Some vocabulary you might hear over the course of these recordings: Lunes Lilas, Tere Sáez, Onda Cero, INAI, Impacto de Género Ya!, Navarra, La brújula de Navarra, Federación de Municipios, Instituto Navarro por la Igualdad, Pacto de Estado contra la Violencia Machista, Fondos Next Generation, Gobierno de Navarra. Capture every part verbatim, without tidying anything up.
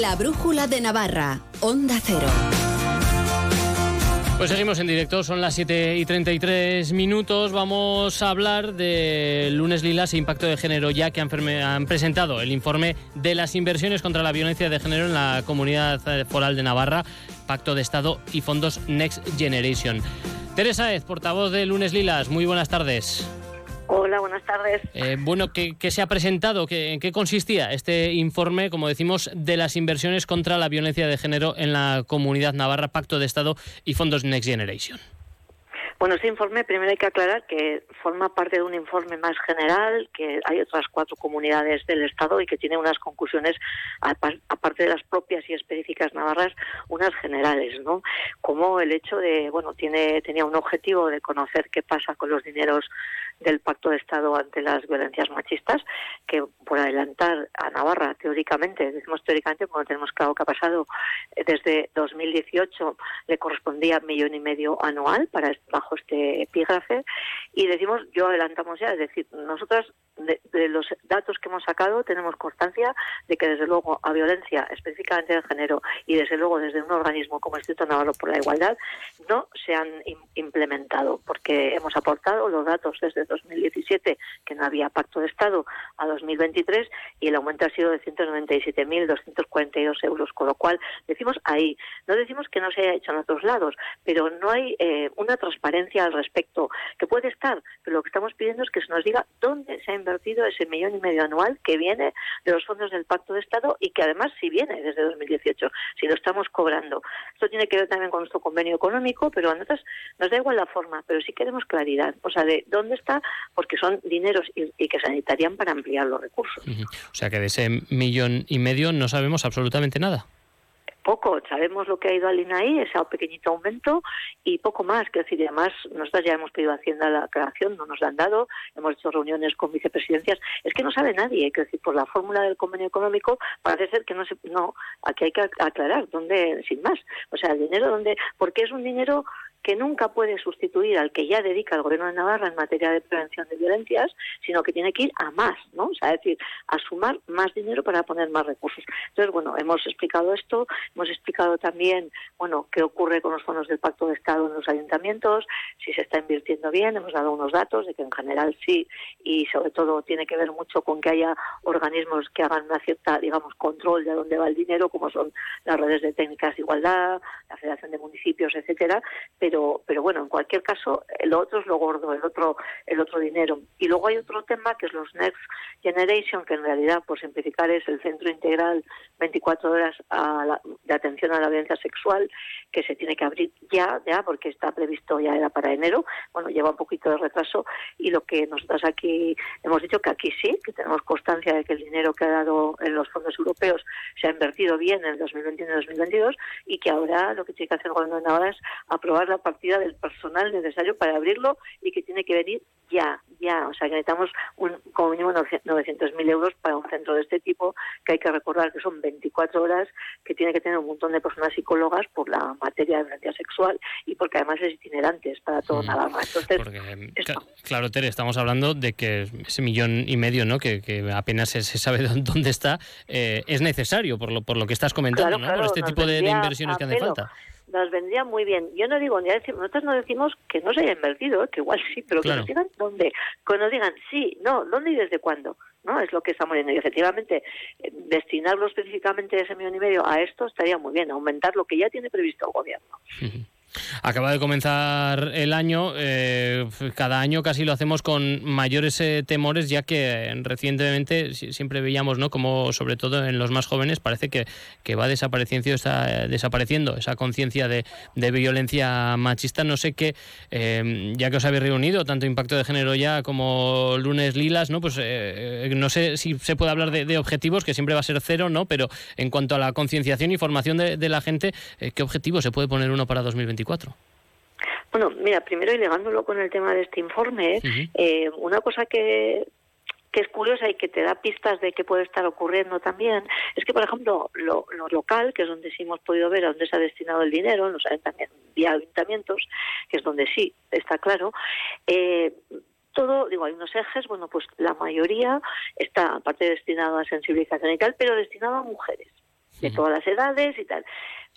La brújula de Navarra, Onda Cero. Pues seguimos en directo, son las siete y treinta y tres minutos. Vamos a hablar de Lunes Lilas e Impacto de Género Ya, que han, han presentado el informe de las inversiones contra la violencia de género en la comunidad foral de Navarra, Pacto de Estado y Fondos Next Generation. Tere Sáez, portavoz de Lunes Lilas, muy buenas tardes. Hola, buenas tardes. Eh, bueno, ¿qué, qué se ha presentado? ¿Qué, ¿En qué consistía este informe, como decimos, de las inversiones contra la violencia de género en la comunidad navarra, Pacto de Estado y Fondos Next Generation? Bueno, este informe, primero hay que aclarar que forma parte de un informe más general, que hay otras cuatro comunidades del Estado y que tiene unas conclusiones, aparte de las propias y específicas navarras, unas generales, ¿no? Como el hecho de, bueno, tiene tenía un objetivo de conocer qué pasa con los dineros del Pacto de Estado ante las violencias machistas, que por adelantar a Navarra, teóricamente, decimos teóricamente, porque tenemos claro que ha pasado, desde dos mil dieciocho le correspondía millón y medio anual para bajo este epígrafe, y decimos, yo adelantamos ya, es decir, nosotras de, de los datos que hemos sacado tenemos constancia de que desde luego a violencia específicamente de género y desde luego desde un organismo como el Instituto Navarro por la Igualdad no se han implementado, porque hemos aportado los datos desde dos mil diecisiete, que no había Pacto de Estado, a dos mil veintitrés, y el aumento ha sido de ciento noventa y siete mil doscientos cuarenta y dos euros, con lo cual decimos ahí, no decimos que no se haya hecho en otros lados, pero no hay eh, una transparencia al respecto, que puede estar, pero lo que estamos pidiendo es que se nos diga dónde se ha invertido ese millón y medio anual que viene de los fondos del Pacto de Estado y que además sí viene desde dos mil dieciocho, si lo estamos cobrando. Esto tiene que ver también con nuestro convenio económico, pero a nosotros nos da igual la forma, pero sí queremos claridad, o sea, de dónde está, porque son dineros y, y que se necesitarían para ampliar los recursos. Uh-huh. O sea, que de ese millón y medio no sabemos absolutamente nada. Poco, sabemos lo que ha ido al INAI, ese pequeñito aumento, y poco más. Quiero decir, además, nosotros ya hemos pedido a Hacienda la aclaración, no nos la han dado, hemos hecho reuniones con vicepresidencias. Es que no sabe nadie, quiero decir, por la fórmula del convenio económico parece ser que no se. No, aquí hay que aclarar, ¿dónde? Sin más. O sea, el dinero, ¿dónde? Porque es un dinero que nunca puede sustituir al que ya dedica el Gobierno de Navarra en materia de prevención de violencias, sino que tiene que ir a más, ¿no? O sea, es decir, a sumar más dinero para poner más recursos. Entonces, bueno, hemos explicado esto, hemos explicado también, bueno, qué ocurre con los fondos del Pacto de Estado en los ayuntamientos, si se está invirtiendo bien, hemos dado unos datos de que en general sí, y sobre todo tiene que ver mucho con que haya organismos que hagan una cierta, digamos, control de dónde va el dinero, como son las redes de técnicas de igualdad, la Federación de Municipios, etcétera, pero Pero, pero bueno, en cualquier caso, lo otro es lo gordo, el otro el otro dinero. Y luego hay otro tema que es los Next Generation, que en realidad, por simplificar, es el centro integral veinticuatro horas a la, de atención a la violencia sexual, que se tiene que abrir ya, ya porque está previsto, ya era para enero. Bueno, lleva un poquito de retraso, y lo que nosotros aquí hemos dicho, que aquí sí, que tenemos constancia de que el dinero que ha dado en los fondos europeos se ha invertido bien en el dos mil veintiuno y dos mil veintidós, y que ahora lo que tiene que hacer el Gobierno de Navarra es aprobar la partida del personal necesario para abrirlo, y que tiene que venir ya, ya. O sea, que necesitamos un, como mínimo novecientos mil euros para un centro de este tipo, que hay que recordar que son veinticuatro horas, que tiene que tener un montón de personas psicólogas por la materia de violencia sexual y porque además es itinerante, es para todo mm, Navarra. Entonces, porque, cl- claro, Tere, estamos hablando de que ese millón y medio, ¿no?, que, que apenas se, se sabe dónde está, eh, es necesario, por lo, por lo que estás comentando, claro, ¿no? Claro, por este tipo de, de inversiones que hacen falta. Nos vendría muy bien. Yo no digo, ni a decir, nosotros no decimos que no se haya invertido, que igual sí, pero claro, que nos digan dónde, que nos digan sí, no, dónde y desde cuándo, ¿no? Es lo que estamos viendo. Y efectivamente, destinarlo específicamente ese millón y medio a esto estaría muy bien, aumentar lo que ya tiene previsto el Gobierno. Uh-huh. Acaba de comenzar el año, eh, cada año casi lo hacemos con mayores eh, temores, ya que eh, recientemente si, siempre veíamos, ¿no?, como sobre todo en los más jóvenes parece que, que va desapareciendo, está, eh, desapareciendo esa conciencia de, de violencia machista. No sé qué, eh, ya que os habéis reunido, tanto Impacto de Género Ya como Lunes Lilas, ¿no? Pues eh, no sé si se puede hablar de, de objetivos, que siempre va a ser cero, ¿no? Pero en cuanto a la concienciación y formación de, de la gente, eh, ¿qué objetivo se puede poner uno para dos mil veinticuatro? Bueno, mira, primero y ligándolo con el tema de este informe, uh-huh. eh, una cosa que, que es curiosa y que te da pistas de qué puede estar ocurriendo también, es que, por ejemplo, lo, lo local, que es donde sí hemos podido ver a dónde se ha destinado el dinero, en los ayuntamientos, que es donde sí está claro, eh, todo, digo, hay unos ejes, bueno, pues la mayoría está, aparte destinado a sensibilización y tal, pero destinado a mujeres. de todas las edades y tal.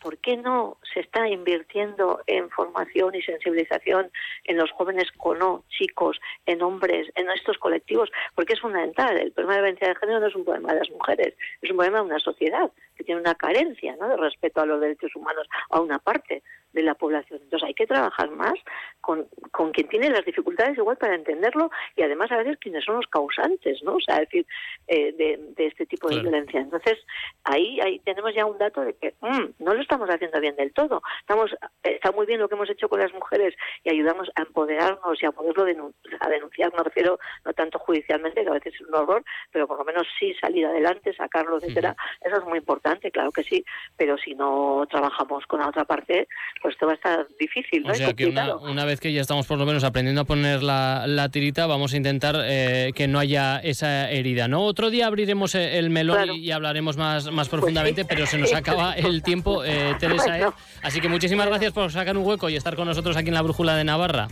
¿Por qué no se está invirtiendo en formación y sensibilización en los jóvenes con o chicos, en hombres, en estos colectivos? Porque es fundamental. El problema de violencia de género no es un problema de las mujeres, es un problema de una sociedad que tiene una carencia, ¿no?, de respeto a los derechos humanos a una parte de la población. Entonces hay que trabajar más con, con quien tiene las dificultades igual para entenderlo y además a veces quienes son los causantes, ¿no? O sea, es decir, eh, de, de este tipo de claro. violencia. Entonces ahí, ahí tenemos ya un dato de que mm, no lo estamos haciendo bien del todo. Estamos Está muy bien lo que hemos hecho con las mujeres y ayudamos a empoderarnos y a poderlo denun- a denunciar, me refiero no tanto judicialmente, que a veces es un horror, pero por lo menos sí salir adelante, sacarlo, etcétera. Uh-huh. Eso es muy importante, claro que sí, pero si no trabajamos con la otra parte, pues esto va a estar difícil, ¿no? O sea, que una, una vez que ya estamos por lo menos aprendiendo a poner la, la tirita, vamos a intentar eh, que no haya esa herida, ¿no? Otro día abriremos el melón claro. y, y hablaremos más, más profundamente, pues sí. pero se nos acaba el tiempo, eh, Teresa. Bueno. ¿eh? Así que muchísimas gracias por sacar un hueco y estar con nosotros aquí en La Brújula de Navarra.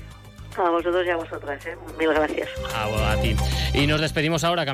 A vosotros y a vosotras, ¿eh? Mil gracias. A, a ti. Y nos despedimos ahora.